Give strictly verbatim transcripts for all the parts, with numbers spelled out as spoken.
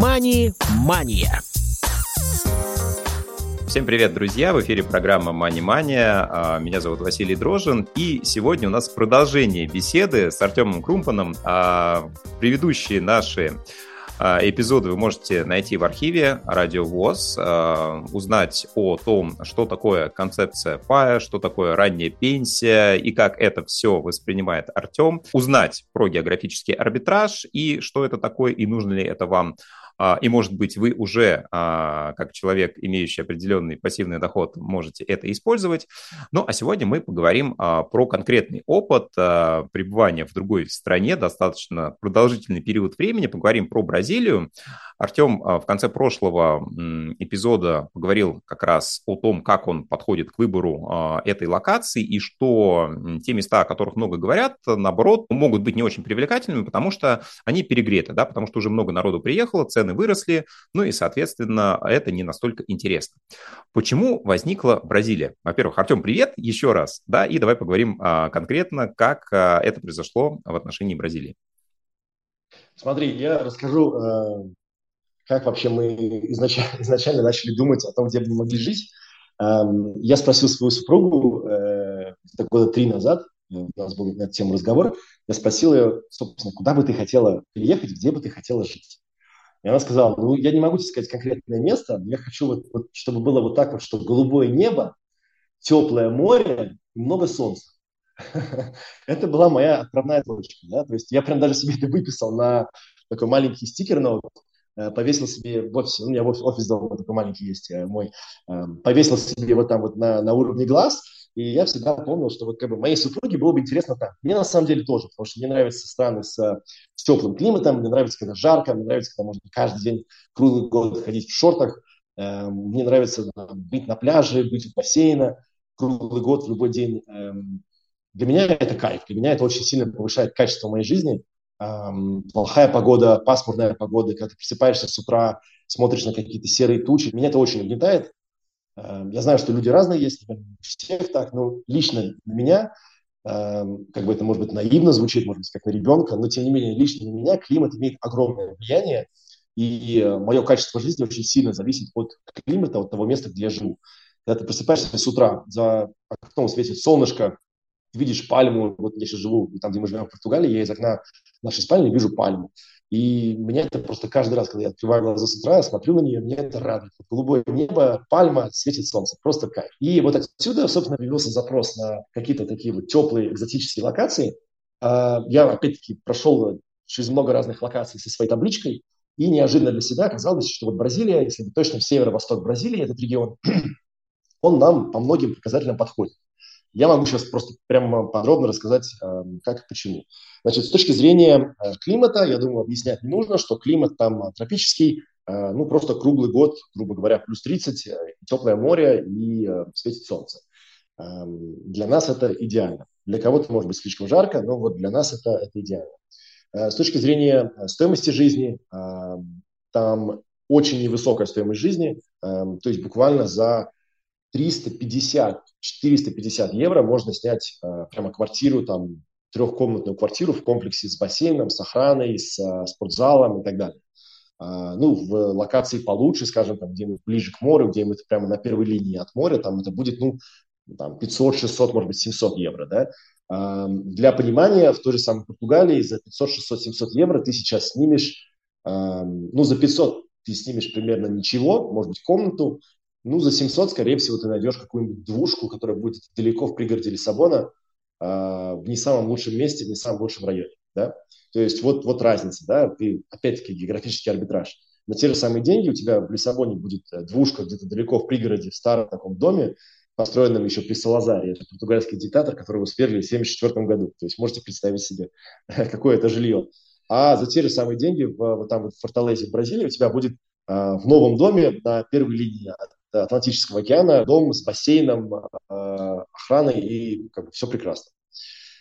MoneyМания. Всем привет, друзья! В эфире программа MoneyМания. Меня зовут Василий Дрожжин. И сегодня у нас продолжение беседы с Артёмом Крумпаном. Предыдущие наши эпизоды вы можете найти в архиве Радио ВОС, узнать о том, что такое концепция ПАЭ, что такое ранняя пенсия и как это все воспринимает Артём, узнать про географический арбитраж и что это такое и нужно ли это вам. И, может быть, вы уже, как человек, имеющий определенный пассивный доход, можете это использовать. Ну, а сегодня мы поговорим про конкретный опыт пребывания в другой стране, достаточно продолжительный период времени. Поговорим про Бразилию. Артём в конце прошлого эпизода поговорил как раз о том, как он подходит к выбору этой локации и что те места, о которых много говорят, наоборот, могут быть не очень привлекательными, потому что они перегреты, да, потому что уже много народу приехало, цены выросли, ну и, соответственно, это не настолько интересно. Почему возникла Бразилия? Во-первых, Артём, привет еще раз, да, и давай поговорим а, конкретно, как а, это произошло в отношении Бразилии. Смотри, я расскажу, как вообще мы изначально, изначально начали думать о том, где бы мы могли жить. Я спросил свою супругу года три назад, у нас был на эту тему разговор, я спросил ее, собственно, куда бы ты хотела переехать, где бы ты хотела жить. И она сказала, ну, я не могу тебе сказать конкретное место, я хочу, вот, вот, чтобы было вот так вот, что голубое небо, теплое море и много солнца. Это была моя отправная точка. Да? То есть я прям даже себе это выписал на такой маленький стикер, но повесил себе в офисе, ну, у меня офис дома такой маленький есть мой, повесил себе вот там вот на, на уровне глаз, и я всегда помнил, что вот как бы моей супруге было бы интересно там. Мне на самом деле тоже, потому что мне нравятся страны с, с теплым климатом, мне нравится, когда жарко, мне нравится, когда можно каждый день круглый год ходить в шортах, э, мне нравится быть на пляже, быть у бассейна круглый год, в любой день. Э, для меня это кайф, для меня это очень сильно повышает качество моей жизни. Э, плохая погода, пасмурная погода, когда ты просыпаешься с утра, смотришь на какие-то серые тучи, меня это очень угнетает. Я знаю, что люди разные есть, всех так, но лично для меня, как бы это, может быть, наивно звучит, может быть, как на ребенка, но, тем не менее, лично для меня климат имеет огромное влияние, и мое качество жизни очень сильно зависит от климата, от того места, где я живу. Когда ты просыпаешься с утра, за окном светит солнышко, видишь пальму, вот я сейчас живу, там, где мы живем в Португалии, я из окна нашей спальни вижу пальму. И меня это просто каждый раз, когда я открываю глаза с утра, смотрю на нее, меня это радует. Голубое небо, пальма, светит солнце, просто кайф. И вот отсюда, собственно, появился запрос на какие-то такие вот теплые экзотические локации. Я, опять-таки, прошел через много разных локаций со своей табличкой, и неожиданно для себя оказалось, что вот Бразилия, если бы точно в северо-восток Бразилии, этот регион, он нам по многим показателям подходит. Я могу сейчас просто прямо подробно рассказать, как и почему. Значит, с точки зрения климата, я думаю, объяснять не нужно, что климат там тропический, ну, просто круглый год, грубо говоря, плюс тридцать, теплое море и светит солнце. Для нас это идеально. Для кого-то, может быть, слишком жарко, но вот для нас это, это идеально. С точки зрения стоимости жизни, там очень невысокая стоимость жизни, то есть буквально за триста пятьдесят - четыреста пятьдесят евро можно снять э, прямо квартиру, там, трехкомнатную квартиру в комплексе с бассейном, с охраной, с э, спортзалом и так далее. Э, ну, в локации получше, скажем, там, где-нибудь ближе к морю, где-нибудь прямо на первой линии от моря, там это будет, ну, там, пятьсот - шестьсот, может быть, семьсот евро, да. Э, для понимания, в той же самой Португалии за пятьсот - шестьсот - семьсот евро ты сейчас снимешь, э, ну, за пятьсот ты снимешь примерно ничего, может быть, комнату. Ну, за семьсот, скорее всего, ты найдешь какую-нибудь двушку, которая будет далеко в пригороде Лиссабона, э, в не самом лучшем месте, в не самом лучшем районе, да. То есть вот, вот разница, да, ты, опять-таки, географический арбитраж. На те же самые деньги у тебя в Лиссабоне будет двушка где-то далеко в пригороде, в старом таком доме, построенном еще при Салазаре. Это португальский диктатор, которого свергли в семьдесят четвёртом году. То есть можете представить себе, какое это жилье. А за те же самые деньги в, вот там вот в Форталезе, в Бразилии, у тебя будет э, в новом доме на первой линии от Атлантического океана, дом с бассейном, э, охраной и как бы все прекрасно.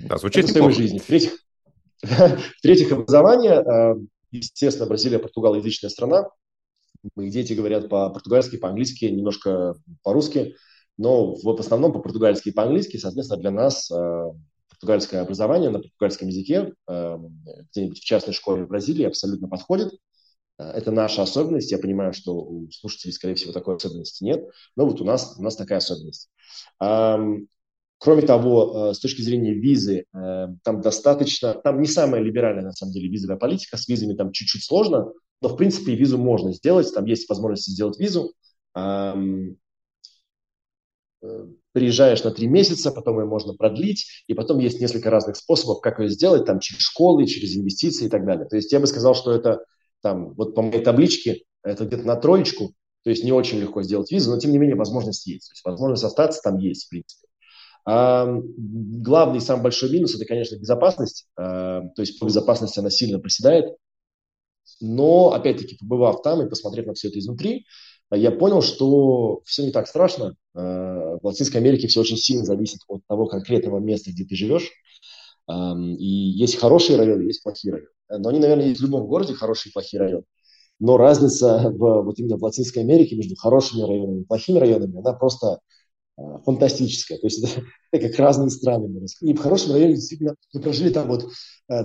Да, звучит это стоимость жизни. В-третьих, в-третьих, образование. Э, естественно, Бразилия, Португалия язычная страна. Мои дети говорят по-португальски, по-английски, немножко по-русски, но вот в основном по-португальски и по-английски. Соответственно, для нас э, португальское образование на португальском языке э, где-нибудь в частной школе в Бразилии абсолютно подходит. Это наша особенность. Я понимаю, что у слушателей, скорее всего, такой особенности нет. Но вот у нас, у нас такая особенность. Кроме того, с точки зрения визы, там достаточно... Там не самая либеральная, на самом деле, визовая политика. С визами там чуть-чуть сложно. Но, в принципе, визу можно сделать. Там есть возможность сделать визу. Приезжаешь на три месяца, потом ее можно продлить, и потом есть несколько разных способов, как ее сделать, там, через школы, через инвестиции и так далее. То есть я бы сказал, что это, там, вот по моей табличке, это где-то на троечку, то есть не очень легко сделать визу, но, тем не менее, возможность есть. То есть возможность остаться там есть, в принципе. А главный и самый большой минус – это, конечно, безопасность. А, то есть по безопасности она сильно проседает. Но, опять-таки, побывав там и посмотрев на все это изнутри, я понял, что все не так страшно. В Латинской Америке все очень сильно зависит от того конкретного места, где ты живешь. И есть хорошие районы, есть плохие районы. Но они, наверное, есть в любом городе, хорошие и плохие районы. Но разница в, вот именно в Латинской Америке между хорошими районами и плохими районами, она просто фантастическая. То есть это, это как разные страны. И в хорошем районе действительно мы прожили там вот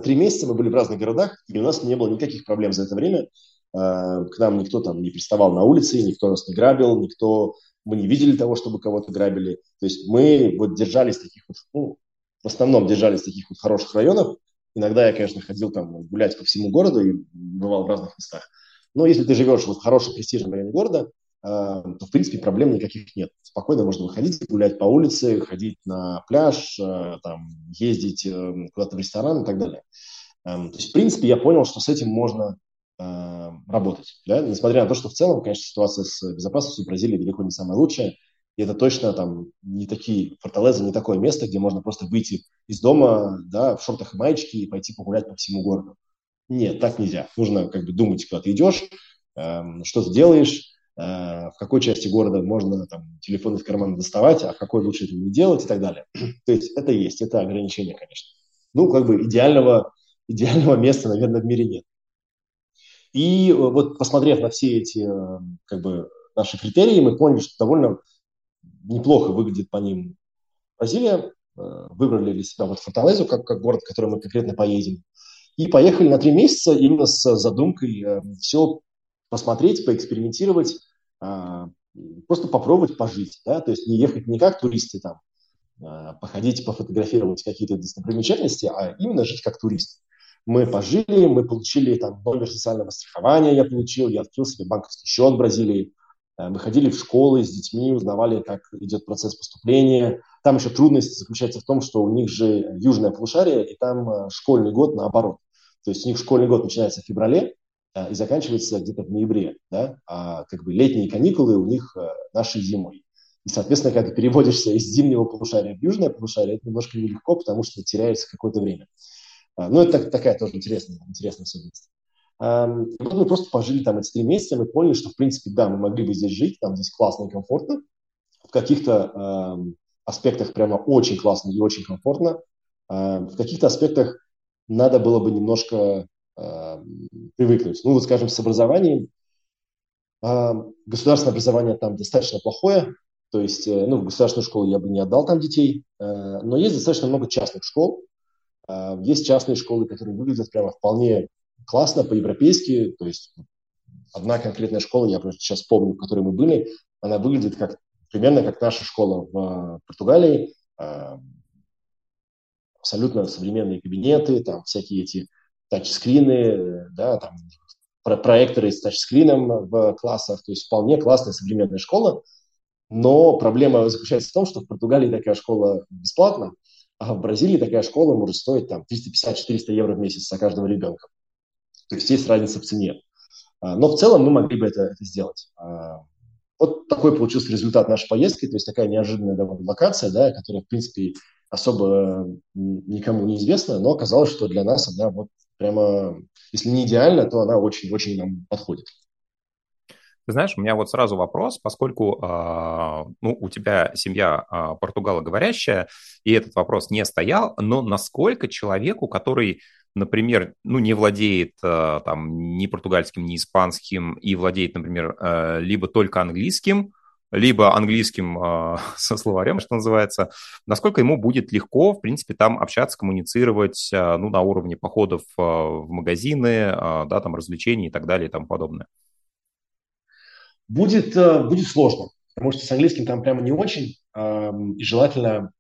три месяца, мы были в разных городах, и у нас не было никаких проблем за это время. К нам никто там не приставал на улице, никто нас не грабил, никто... Мы не видели того, чтобы кого-то грабили. То есть мы вот держались таких вот, ну, в основном держались таких вот хороших районов. Иногда я, конечно, ходил там гулять по всему городу и бывал в разных местах. Но если ты живешь вот в хорошем престижном районе города, э, то, в принципе, проблем никаких нет. Спокойно можно выходить, гулять по улице, ходить на пляж, э, там, ездить э, куда-то в ресторан и так далее. Э, то есть, в принципе, я понял, что с этим можно... работать, да? Несмотря на то, что в целом, конечно, ситуация с безопасностью в Бразилии далеко не самая лучшая, и это точно там не такие, Форталеза не такое место, где можно просто выйти из дома, да, в шортах и маечке и пойти погулять по всему городу. Нет, так нельзя. Нужно как бы думать, куда ты идешь, э, что ты делаешь, э, в какой части города можно там телефон из кармана доставать, а в какой лучше это не делать и так далее. То есть это есть, это ограничение, конечно. Ну, как бы идеального, идеального места, наверное, в мире нет. И вот, посмотрев на все эти, как бы, наши критерии, мы поняли, что довольно неплохо выглядит по ним Бразилия. Выбрали для себя вот Форталезу как, как город, в который мы конкретно поедем. И поехали на три месяца именно с задумкой все посмотреть, поэкспериментировать, просто попробовать пожить. Да? То есть не ехать не как туристы, там, походить, пофотографировать какие-то достопримечательности, а именно жить как турист. Мы пожили, мы получили там номер социального страхования, я получил, я открыл себе банковский счет в Бразилии. Мы ходили в школы с детьми, узнавали, как идет процесс поступления. Там еще трудность заключается в том, что у них же южное полушарие, и там школьный год наоборот. То есть у них школьный год начинается в феврале и заканчивается где-то в ноябре, да? А как бы летние каникулы у них наши зимой. И, соответственно, когда ты переводишься из зимнего полушария в южное полушарие, это немножко нелегко, потому что теряется какое-то время. Ну, это такая тоже интересная, интересная особенность. Мы просто пожили там эти три месяца, мы поняли, что, в принципе, да, мы могли бы здесь жить, там здесь классно и комфортно. В каких-то э, аспектах прямо очень классно и очень комфортно. Э, в каких-то аспектах надо было бы немножко э, привыкнуть. Ну, вот, скажем, с образованием. Э, государственное образование там достаточно плохое. То есть, э, ну, в государственную школу я бы не отдал там детей. Э, но есть достаточно много частных школ. Есть частные школы, которые выглядят прямо вполне классно, по-европейски. То есть одна конкретная школа, я просто сейчас помню, в которой мы были, она выглядит как, примерно как наша школа в Португалии. Абсолютно современные кабинеты, там всякие эти тачскрины, да, там проекторы с тачскрином в классах. То есть вполне классная современная школа. Но проблема заключается в том, что в Португалии такая школа бесплатна. А в Бразилии такая школа может стоить там триста пятьдесят - четыреста евро в месяц за каждого ребенка. То есть есть разница в цене. Но в целом мы могли бы это, это сделать. Вот такой получился результат нашей поездки. То есть такая неожиданная довольно локация, да, которая, в принципе, особо никому не известна. Но оказалось, что для нас она вот прямо, если не идеальна, то она очень-очень нам подходит. Ты знаешь, у меня вот сразу вопрос, поскольку ну, у тебя семья португалоговорящая, и этот вопрос не стоял, но насколько человеку, который, например, ну, не владеет там, ни португальским, ни испанским, и владеет, например, либо только английским, либо английским э, со словарем, что называется, насколько ему будет легко, в принципе, там общаться, коммуницировать, э, ну, на уровне походов э, в магазины, э, да, там, развлечений и так далее и тому подобное? Будет, э, будет сложно, потому что с английским там прямо не очень, э, и желательно...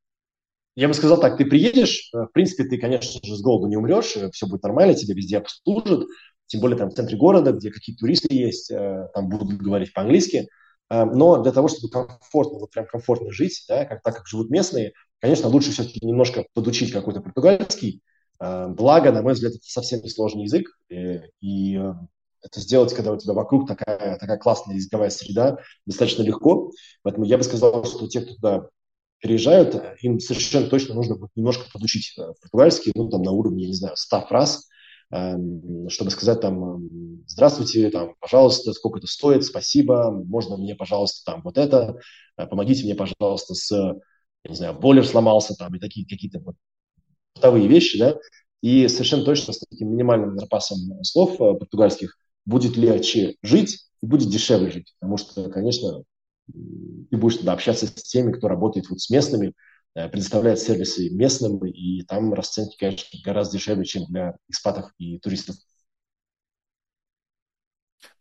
Я бы сказал так, ты приедешь, в принципе, ты, конечно же, с голоду не умрешь, все будет нормально, тебе везде обслужат, тем более там в центре города, где какие-то туристы есть, там будут говорить по-английски, но для того, чтобы комфортно, вот прям комфортно жить, да, как, так как живут местные, конечно, лучше все-таки немножко подучить какой-то португальский, благо, на мой взгляд, это совсем не сложный язык, и, и это сделать, когда у тебя вокруг такая, такая классная языковая среда, достаточно легко, поэтому я бы сказал, что те, кто туда переезжают, им совершенно точно нужно будет немножко подучить португальский, ну, там, на уровне, я не знаю, ста фраз, чтобы сказать, там, здравствуйте, там, пожалуйста, сколько это стоит, спасибо, можно мне, пожалуйста, там, вот это, помогите мне, пожалуйста, с, я не знаю, бойлер сломался, там, и такие какие-то вот бытовые вещи, да, и совершенно точно с таким минимальным запасом слов португальских будет легче жить и будет дешевле жить, потому что, конечно, ты будешь тогда общаться с теми, кто работает вот с местными, предоставляет сервисы местным, и там расценки, конечно, гораздо дешевле, чем для экспатов и туристов.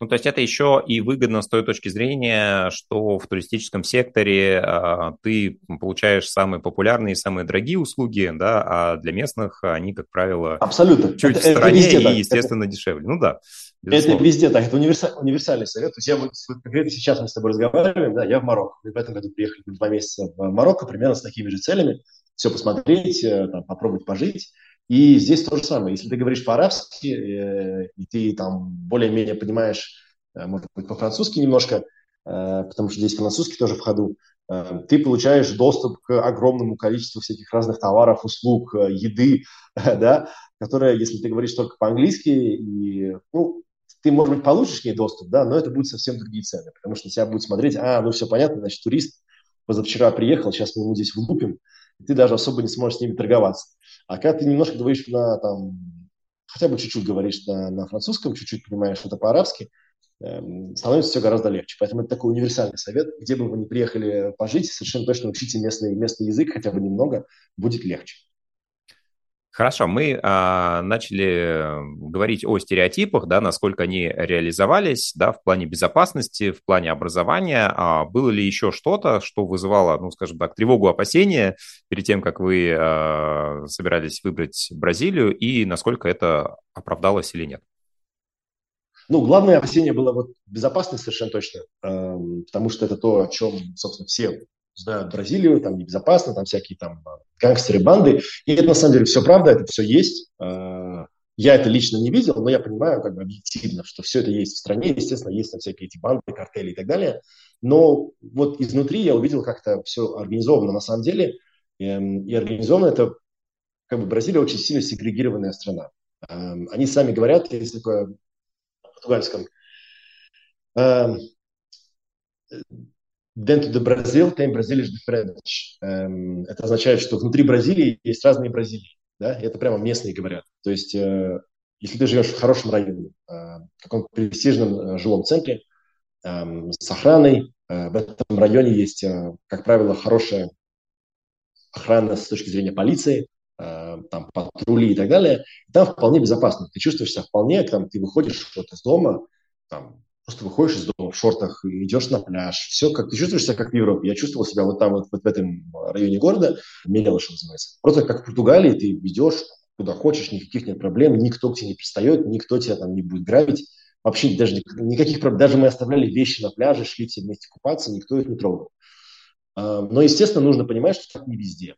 Ну, то есть это еще и выгодно с той точки зрения, что в туристическом секторе а, ты получаешь самые популярные, самые дорогие услуги, да, а для местных они, как правило, абсолютно. Чуть это, в стороне это везде, и, так. естественно, это, дешевле. Ну да. Безусловно. Это везде так, это универсальный, универсальный совет. То есть я вот конкретно сейчас мы с тобой разговариваем, да, я в Марокко. Мы в этом году приехали два месяца в Марокко, примерно с такими же целями. Все посмотреть, там, попробовать пожить. И здесь то же самое. Если ты говоришь по-арабски, э, и ты там более-менее понимаешь, э, может быть, по-французски немножко, э, потому что здесь французский тоже в ходу, э, ты получаешь доступ к огромному количеству всяких разных товаров, услуг, э, еды, э, да, которые, если ты говоришь только по-английски, и, ну, ты, может быть, получишь к ней доступ, да, но это будут совсем другие цены, потому что тебя будут смотреть, а, ну, все понятно, значит, турист позавчера приехал, сейчас мы ему здесь влупим, и ты даже особо не сможешь с ними торговаться. А когда ты немножко говоришь на, там, хотя бы чуть-чуть говоришь на, на французском, чуть-чуть понимаешь это по-арабски, эм, становится все гораздо легче. Поэтому это такой универсальный совет. Где бы вы ни приехали пожить, совершенно точно учите местный, местный язык, хотя бы немного, будет легче. Хорошо, мы а, начали говорить о стереотипах, да, насколько они реализовались, да, в плане безопасности, в плане образования. А было ли еще что-то, что вызывало, ну, скажем так, тревогу, опасения перед тем, как вы а, собирались выбрать Бразилию, и насколько это оправдалось или нет? Ну, главное опасение было вот безопасность совершенно точно, потому что это то, о чем, собственно, все знают Бразилию, там небезопасно, там всякие там гангстеры, банды. И это на самом деле все правда, это все есть. Я это лично не видел, но я понимаю как бы объективно, что все это есть в стране. Естественно, есть там всякие эти банды, картели и так далее. Но вот изнутри я увидел, как это все организовано на самом деле. И организовано это, как бы Бразилия очень сильно сегрегированная страна. Они сами говорят, если такое в португальском, dentro do Brasil tem brasileiros diferentes. Это означает, что внутри Бразилии есть разные Бразилии. Да? Это прямо местные говорят. То есть, если ты живешь в хорошем районе, в каком-то престижном жилом центре, с охраной, в этом районе есть, как правило, хорошая охрана с точки зрения полиции, там патрули и так далее. Там вполне безопасно. Ты чувствуешь себя вполне, там, ты выходишь вот из дома, там, просто выходишь из дома в шортах и идешь на пляж. Все, как ты чувствуешь себя, как в Европе. Я чувствовал себя вот там, вот, вот в этом районе города, Мелоша называется. Просто как в Португалии, ты идешь куда хочешь, никаких нет проблем, никто к тебе не пристает, никто тебя там не будет грабить. Вообще даже никаких проблем. Даже мы оставляли вещи на пляже, шли все вместе купаться, никто их не трогал. Но, естественно, нужно понимать, что так не везде.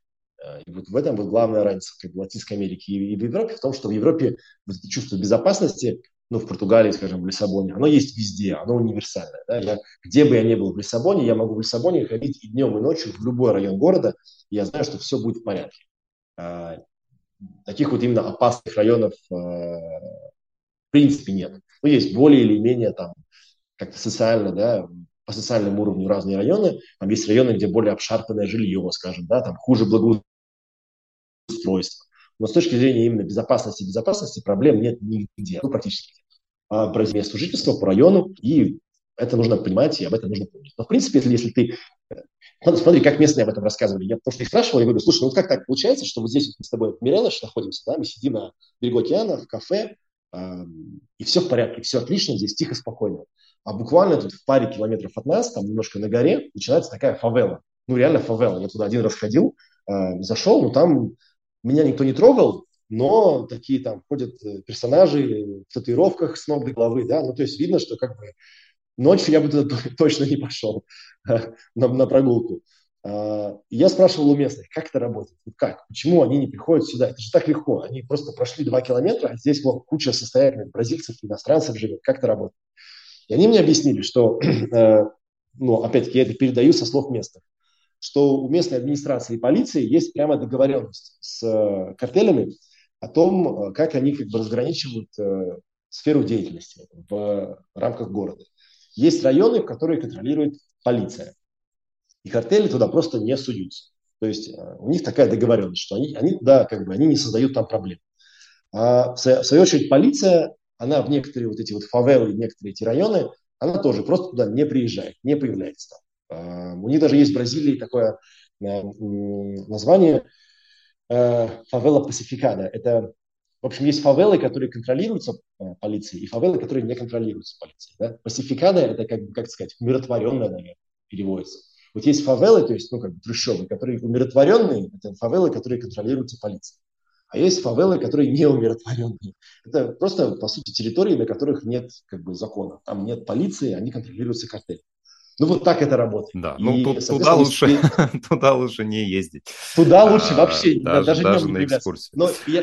И вот в этом вот главная разница как в Латинской Америке и в Европе, в том, что в Европе вот это чувство безопасности, ну, в Португалии, скажем, в Лиссабоне, оно есть везде, оно универсальное. Да? Я, где бы я ни был в Лиссабоне, я могу в Лиссабоне ходить и днем, и ночью в любой район города, и я знаю, что все будет в порядке. А, таких вот именно опасных районов а, в принципе нет. Ну, есть более или менее там как-то социально, да, по социальному уровню разные районы. Там есть районы, где более обшарпанное жилье, скажем, да, там хуже благоустройство. Но с точки зрения именно безопасности, безопасности проблем нет нигде, ну, практически. А Бразилия место жительства по району, и Это нужно понимать, и об этом нужно помнить. Но, в принципе, если, если ты... Смотри, как местные об этом рассказывали. Я просто их спрашивал, я говорю, слушай, ну вот как так получается, что вот здесь вот мы с тобой в Мирелеш находимся, да, мы сидим на берегу океана, в кафе, эм, и все в порядке, все отлично, здесь тихо, спокойно. А буквально тут в паре километров от нас, там немножко на горе, начинается такая фавела. Ну, реально фавела. Я туда один раз ходил, э, зашел, но там меня никто не трогал, но такие там ходят персонажи в татуировках с ног до головы, да, ну, то есть видно, что как бы ночью я бы туда точно не пошел на, на прогулку. Я спрашивал у местных, как это работает, как, почему они не приходят сюда, это же так легко, они просто прошли два километра, а здесь вот куча состоятельных бразильцев, иностранцев живет, как это работает. И они мне объяснили, что, ну, опять-таки, я это передаю со слов местных, что у местной администрации и полиции есть прямо договоренность с картелями о том, как они как бы разграничивают э, сферу деятельности в рамках города. Есть районы, в которые контролирует полиция, и картели туда просто не суются. То есть э, у них такая договоренность, что они, они туда как бы они не создают там проблем. А в, со, в свою очередь полиция, она в некоторые вот эти вот фавелы, некоторые эти районы, она тоже просто туда не приезжает, не появляется там. У них даже есть в Бразилии такое название «Фавела Пасификада». Это, в общем, есть фавелы, которые контролируются полицией, и фавелы, которые не контролируются полицией. Да? «Пасификада» – это, как, как сказать, умиротворенная, наверное, переводится. Вот есть фавелы, то есть, ну, как бы трущобы, которые умиротворенные, это фавелы, которые контролируются полицией. А есть фавелы, которые не умиротворенные. Это просто, по сути, территории, на которых нет, как бы, закона. Там нет полиции, они контролируются картелем. Ну, вот так это работает. Да, и, ну, тут, туда, лучше, и... туда лучше не ездить. Туда лучше а, вообще даже, даже, даже не экскурсии. Но я,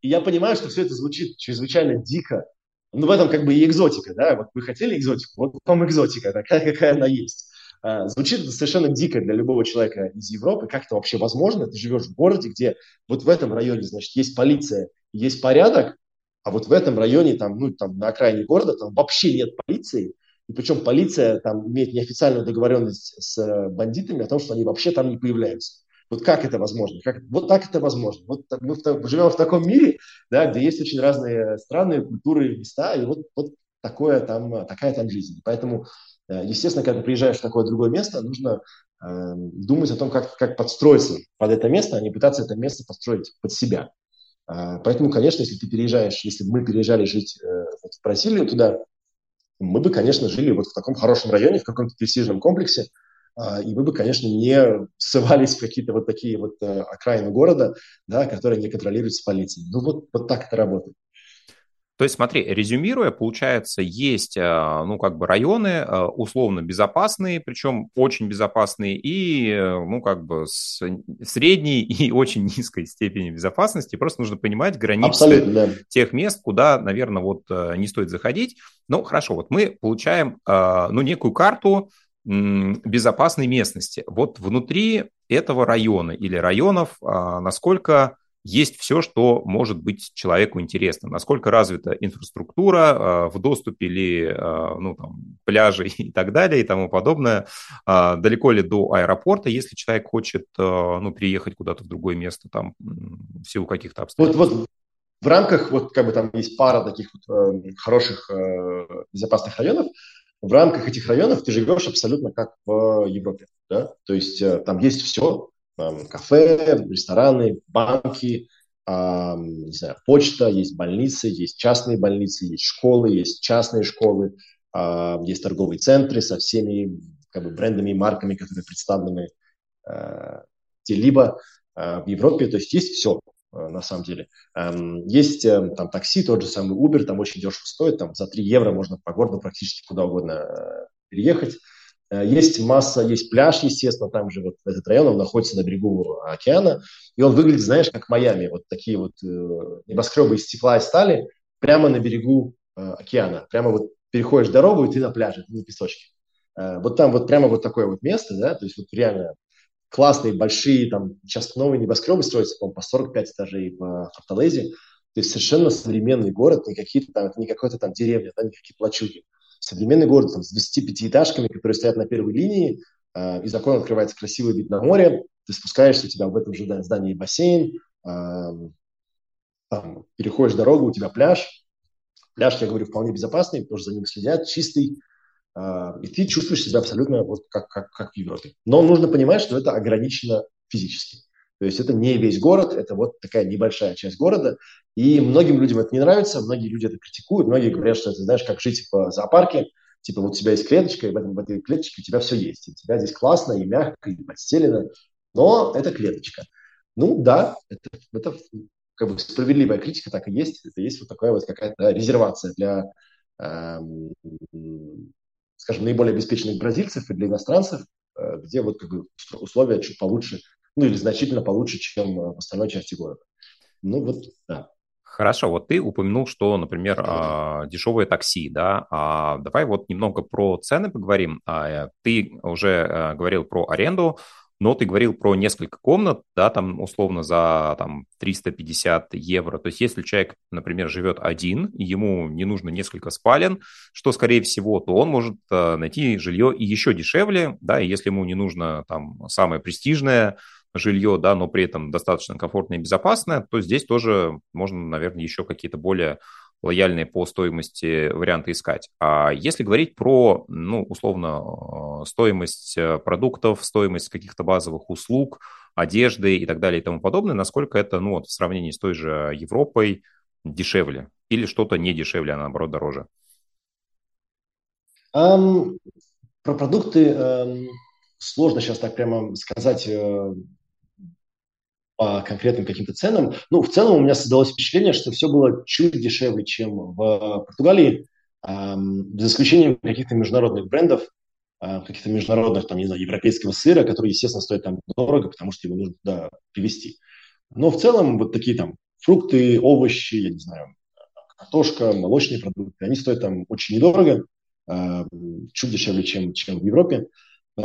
я понимаю, что все это звучит чрезвычайно дико. Ну, в этом как бы и экзотика, да? Вот вы хотели экзотику, вот вам экзотика, такая, какая она есть. А, звучит это совершенно дико для любого человека из Европы. Как это вообще возможно? Ты живешь в городе, где вот в этом районе, значит, есть полиция, есть порядок, а вот в этом районе, там, ну, там, на окраине города, там вообще нет полиции. И причем полиция там имеет неофициальную договоренность с бандитами о том, что они вообще там не появляются. Вот как это возможно? Как, вот так это возможно. Вот так, мы в, живем в таком мире, да, где есть очень разные страны, культуры, места, и вот, вот такое там, такая там жизнь. Поэтому, естественно, когда приезжаешь в такое другое место, нужно э, думать о том, как, как подстроиться под это место, а не пытаться это место подстроить под себя. Э, поэтому, конечно, если ты переезжаешь, если мы переезжали жить э, в Бразилию туда, мы бы, конечно, жили вот в таком хорошем районе, в каком-то престижном комплексе, и мы бы, конечно, не ссывались в какие-то вот такие вот окраины города, да, которые не контролируются полицией. Ну, вот, вот так это работает. То есть, смотри, резюмируя, получается, есть, ну, как бы районы условно безопасные, причем очень безопасные и, ну, как бы с средней и очень низкой степени безопасности. Просто нужно понимать границы да. тех мест, куда, наверное, вот не стоит заходить. Ну, хорошо, вот мы получаем, ну, некую карту безопасной местности. Вот внутри этого района или районов насколько... есть все, что может быть человеку интересно. Насколько развита инфраструктура, в доступе ли, ну, там, пляжи и так далее и тому подобное, далеко ли до аэропорта, если человек хочет, ну, переехать куда-то в другое место, там, в силу каких-то обстоятельств. Вот, вот в рамках, вот как бы там есть пара таких вот хороших безопасных районов, в рамках этих районов ты живешь абсолютно как в Европе, да? То есть там есть все. Кафе, рестораны, банки, э, не знаю, почта, есть больницы, есть частные больницы, есть школы, есть частные школы, э, есть торговые центры со всеми как бы, брендами и марками, которые представлены э, где-либо э, в Европе. То есть есть все э, на самом деле. Э, есть э, там такси, тот же самый Uber, там очень дешево стоит, там за три евро можно по городу практически куда угодно э, переехать. Есть масса, есть пляж, естественно, там же вот этот район, он находится на берегу океана, и он выглядит, знаешь, как Майами, вот такие вот э, небоскребы из стекла и стали прямо на берегу э, океана, прямо вот переходишь дорогу, и ты на пляже, ты на песочке. Э, вот там вот прямо вот такое вот место, да, то есть вот реально классные, большие, там сейчас новые небоскребы строятся, по-моему, по сорок пять этажей в Форталезе, то есть совершенно современный город, не какие-то там, не какой-то там деревня, да, не какие-то лачуги. Современный город там, с двадцатипятиэтажками, которые стоят на первой линии, э, из окон открывается красивый вид на море, ты спускаешься, у тебя в этом же да, здании бассейн, э, там, переходишь дорогу, у тебя пляж. Пляж, я говорю, вполне безопасный, потому что за ним следят, чистый. и ты чувствуешь себя абсолютно вот как, как, как в Европе. Но нужно понимать, что это ограничено физически. То есть это не весь город, это вот такая небольшая часть города. И многим людям это не нравится, многие люди это критикуют, многие говорят, что это, знаешь, как жить в зоопарке. Типа вот у тебя есть клеточка, и в, этом, в этой клеточке у тебя все есть. И у тебя здесь классно, и мягко, и подстелено. Но это клеточка. Ну да, это, это как бы справедливая критика, так и есть. Это есть вот такая вот какая-то резервация для... Эм, скажем, наиболее обеспеченных бразильцев и для иностранцев, где вот как бы условия чуть получше, ну или значительно получше, чем в остальной части города. Ну вот, да. Хорошо, вот ты упомянул, что, например, да. дешевые такси, да, а давай вот немного про цены поговорим. Ты уже говорил про аренду, но ты говорил про несколько комнат, да, там условно за там, триста пятьдесят евро. То есть если человек, например, живет один, ему не нужно несколько спален, что, скорее всего, то он может найти жилье и еще дешевле, да, и если ему не нужно там самое престижное жилье, да, но при этом достаточно комфортное и безопасное, то здесь тоже можно, наверное, еще какие-то более лояльные по стоимости варианты искать. А если говорить про, ну, условно, стоимость продуктов, стоимость каких-то базовых услуг, одежды и так далее и тому подобное, насколько это, ну, вот в сравнении с той же Европой дешевле? Или что-то не дешевле, а наоборот дороже? Um, про продукты um, сложно сейчас так прямо сказать uh... по конкретным каким-то ценам. Ну, в целом у меня создалось впечатление, что все было чуть дешевле, чем в Португалии, эм, за исключением каких-то международных брендов, э, каких-то международных, там, не знаю, европейского сыра, который, естественно, стоит там дорого, потому что его нужно туда привезти. Но в целом вот такие там фрукты, овощи, я не знаю, картошка, молочные продукты, они стоят там очень недорого, э, чуть дешевле, чем, чем в Европе.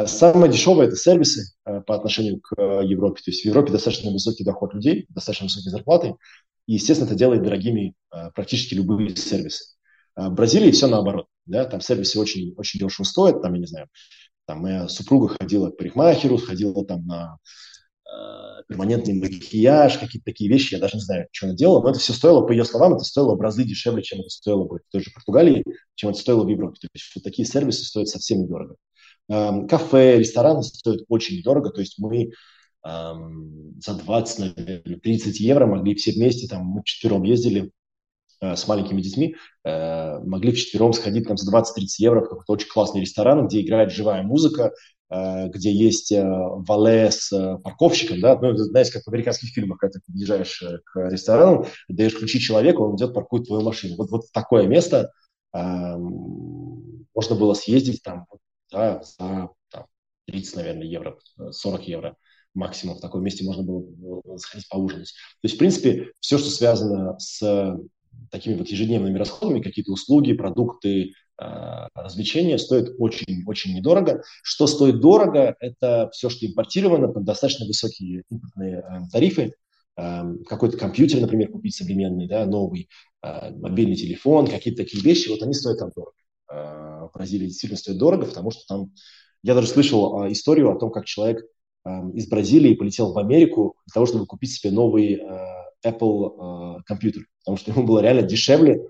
Самое дешевое – это сервисы по отношению к Европе. То есть в Европе достаточно высокий доход людей, достаточно высокие зарплаты, и, естественно, это делает дорогими практически любые сервисы. В Бразилии все наоборот. Да? Там сервисы очень, очень дешево стоят. Там, я не знаю, там моя супруга ходила к парикмахеру, ходила там на э, перманентный макияж, какие-то такие вещи. Я даже не знаю, что она делала. Но это все стоило, по ее словам, это стоило в разы дешевле, чем это стоило бы в той же Португалии, чем это стоило в Европе. То есть вот такие сервисы стоят совсем недорого. Кафе, рестораны стоят очень недорого, то есть мы эм, за двадцать или тридцать евро могли все вместе, там, мы вчетвером ездили э, с маленькими детьми, э, могли вчетвером сходить там, за двадцать-тридцать евро в какой-то очень классный ресторан, где играет живая музыка, э, где есть э, вале с э, парковщиком, да, ну, знаете, как в американских фильмах, когда ты подъезжаешь к ресторану, даешь ключи человеку, он идет, паркует твою машину. Вот, вот такое место э, можно было съездить там, да, за там, тридцать, наверное, евро, сорок евро максимум в таком месте можно было сходить поужинать. То есть, в принципе, все, что связано с такими вот ежедневными расходами, какие-то услуги, продукты, развлечения, стоит очень-очень недорого. Что стоит дорого, это все, что импортировано, там достаточно высокие импортные э, тарифы. Э, какой-то компьютер, например, купить современный, да, новый, э, мобильный телефон, какие-то такие вещи, вот они стоят там дорого. В Бразилии действительно стоит дорого, потому что там... Я даже слышал а, историю о том, как человек а, из Бразилии полетел в Америку для того, чтобы купить себе новый а, Apple а, компьютер, потому что ему было реально дешевле.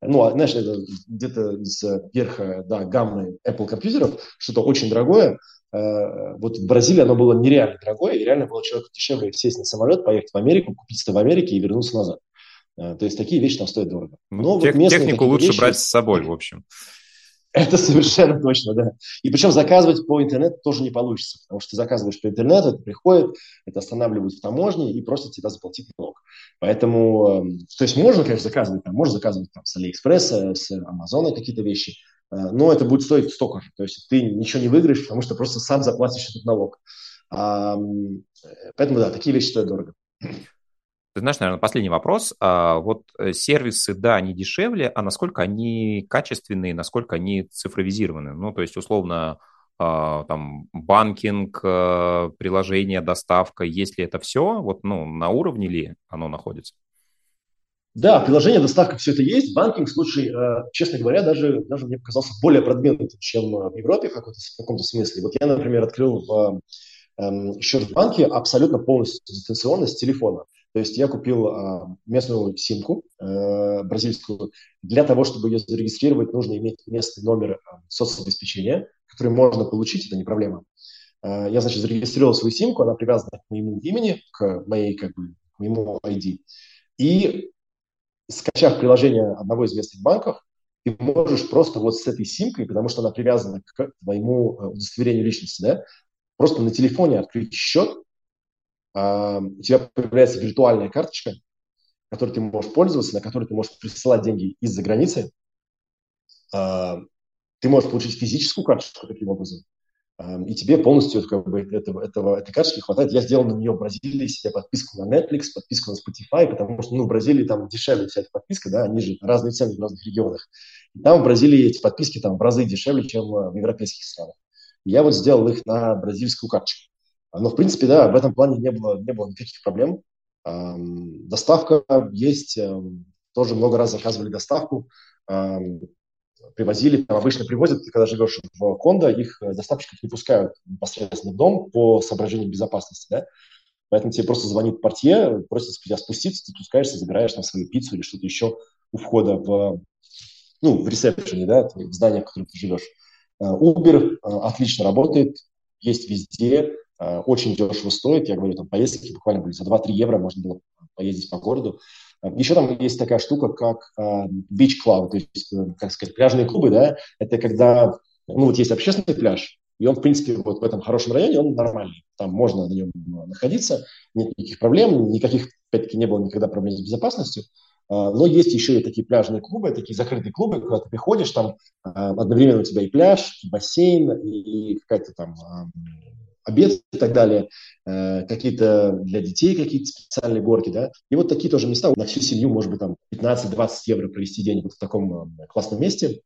Ну, знаешь, это где-то из верха, да, гаммы Apple компьютеров, что-то очень дорогое. А, вот в Бразилии оно было нереально дорогое, и реально было человеку дешевле сесть на самолет, поехать в Америку, купить это в Америке и вернуться назад. А, то есть такие вещи там стоят дорого. Но Тех, вот технику лучше вещи... брать с собой, в общем. Это совершенно точно, да. И причем заказывать по интернету тоже не получится, потому что ты заказываешь по интернету, это приходит, это останавливают в таможне и просят тебя заплатить налог. Поэтому, то есть можно, конечно, заказывать, там, можно заказывать там, с Алиэкспресса, с Амазона какие-то вещи, но это будет стоить столько же. То есть ты ничего не выиграешь, потому что просто сам заплатишь этот налог. Поэтому, да, такие вещи стоят дорого. Ты знаешь, наверное, последний вопрос. Вот сервисы, да, они дешевле, а насколько они качественные, насколько они цифровизированы? Ну, то есть, условно, там, банкинг, приложение, доставка, есть ли это все? Вот, ну, на уровне ли оно находится? Да, приложение, доставка, все это есть. Банкинг, случай, честно говоря, даже, даже мне показался более продвинутым, чем в Европе в каком-то, в каком-то смысле. Вот я, например, открыл в, счет в банке абсолютно полностью дистанционно с телефона. То есть я купил э, местную симку э, бразильскую. Для того, чтобы ее зарегистрировать, нужно иметь местный номер соцобеспечения, которые можно получить, это не проблема. Я, значит, зарегистрировал свою симку, она привязана к моему имени, к моей, как бы, к моему ай ди. И, скачав приложение одного из местных банков, ты можешь просто вот с этой симкой, потому что она привязана к твоему удостоверению личности, да, просто на телефоне открыть счет, а, у тебя появляется виртуальная карточка, которой ты можешь пользоваться, на которой ты можешь присылать деньги из-за границы. А, ты можешь получить физическую карточку таким образом, а, и тебе полностью как бы, этого, этого, этой карточки хватает. Я сделал на нее в Бразилии себе подписку на Netflix, подписку на Spotify, потому что ну, в Бразилии там дешевле вся эта подписка, да, они же разные цены в разных регионах. И там в Бразилии эти подписки там, в разы дешевле, чем в европейских странах. Я вот сделал их на бразильскую карточку. Но, в принципе, да, в этом плане не было, не было никаких проблем. Эм, доставка есть. Эм, тоже много раз заказывали доставку. Эм, привозили. Там обычно привозят, когда живешь в кондо, их доставщиков не пускают непосредственно в дом по соображениям безопасности. Да? Поэтому тебе просто звонит портье, просит тебя спуститься, ты спускаешься, забираешь там свою пиццу или что-то еще у входа в, ну, в ресепшене, да, в здании, в котором ты живешь. Uber отлично работает, есть везде, очень дешево стоит. Я говорю, там поездки буквально были за два-три евро, можно было поездить по городу. Еще там есть такая штука, как beach club, то есть, как сказать, пляжные клубы, да, это когда, ну, вот есть общественный пляж, и он, в принципе, вот в этом хорошем районе, он нормальный, там можно на нем находиться, нет никаких проблем, никаких, опять-таки, не было никогда проблем с безопасностью. Но есть еще и такие пляжные клубы, такие закрытые клубы, куда ты приходишь, там одновременно у тебя и пляж, и бассейн, и какая-то там обед и так далее, какие-то для детей какие-то специальные горки, да. И вот такие тоже места, на всю семью, может быть, там пятнадцать-двадцать евро провести день вот в таком классном месте.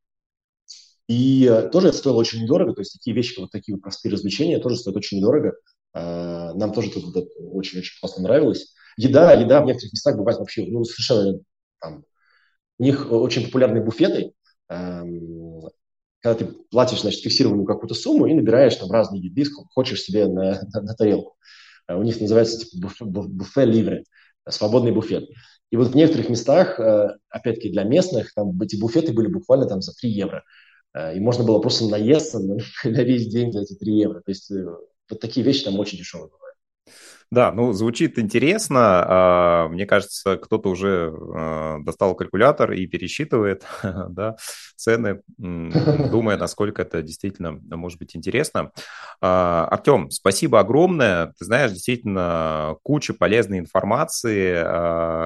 И тоже это стоило очень недорого, то есть такие вещи, вот такие вот простые развлечения тоже стоят очень недорого. Нам тоже тут очень-очень классно нравилось. Еда, еда в некоторых местах бывает вообще, ну, совершенно там, у них очень популярные буфеты, эм, когда ты платишь, значит, фиксированную какую-то сумму и набираешь там разные еды, сколько хочешь себе на, на, на тарелку. Э, у них называется типа буфе ливре, свободный буфет. И вот в некоторых местах, э, опять-таки для местных, там эти буфеты были буквально там за три евро. Э, и можно было просто наесться на, на весь день за эти три евро. То есть э, вот такие вещи там очень дешевые бывают. Да, ну, звучит интересно. Мне кажется, кто-то уже достал калькулятор и пересчитывает да, цены, думая, насколько это действительно может быть интересно. Артём, спасибо огромное. Ты знаешь, действительно, куча полезной информации,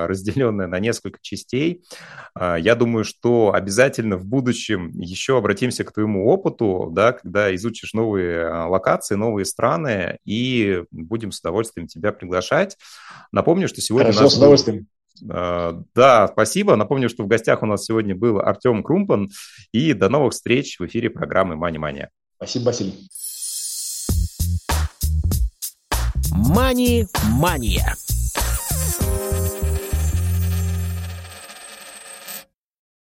разделенная на несколько частей. Я думаю, что обязательно в будущем еще обратимся к твоему опыту, да, когда изучишь новые локации, новые страны, и будем с удовольствием тебя приглашать. Напомню, что сегодня... Хорошо, нас... с удовольствием. Да, спасибо. Напомню, что в гостях у нас сегодня был Артём Крумпан. И до новых встреч в эфире программы MoneyМания. Спасибо, Василий. MoneyМания.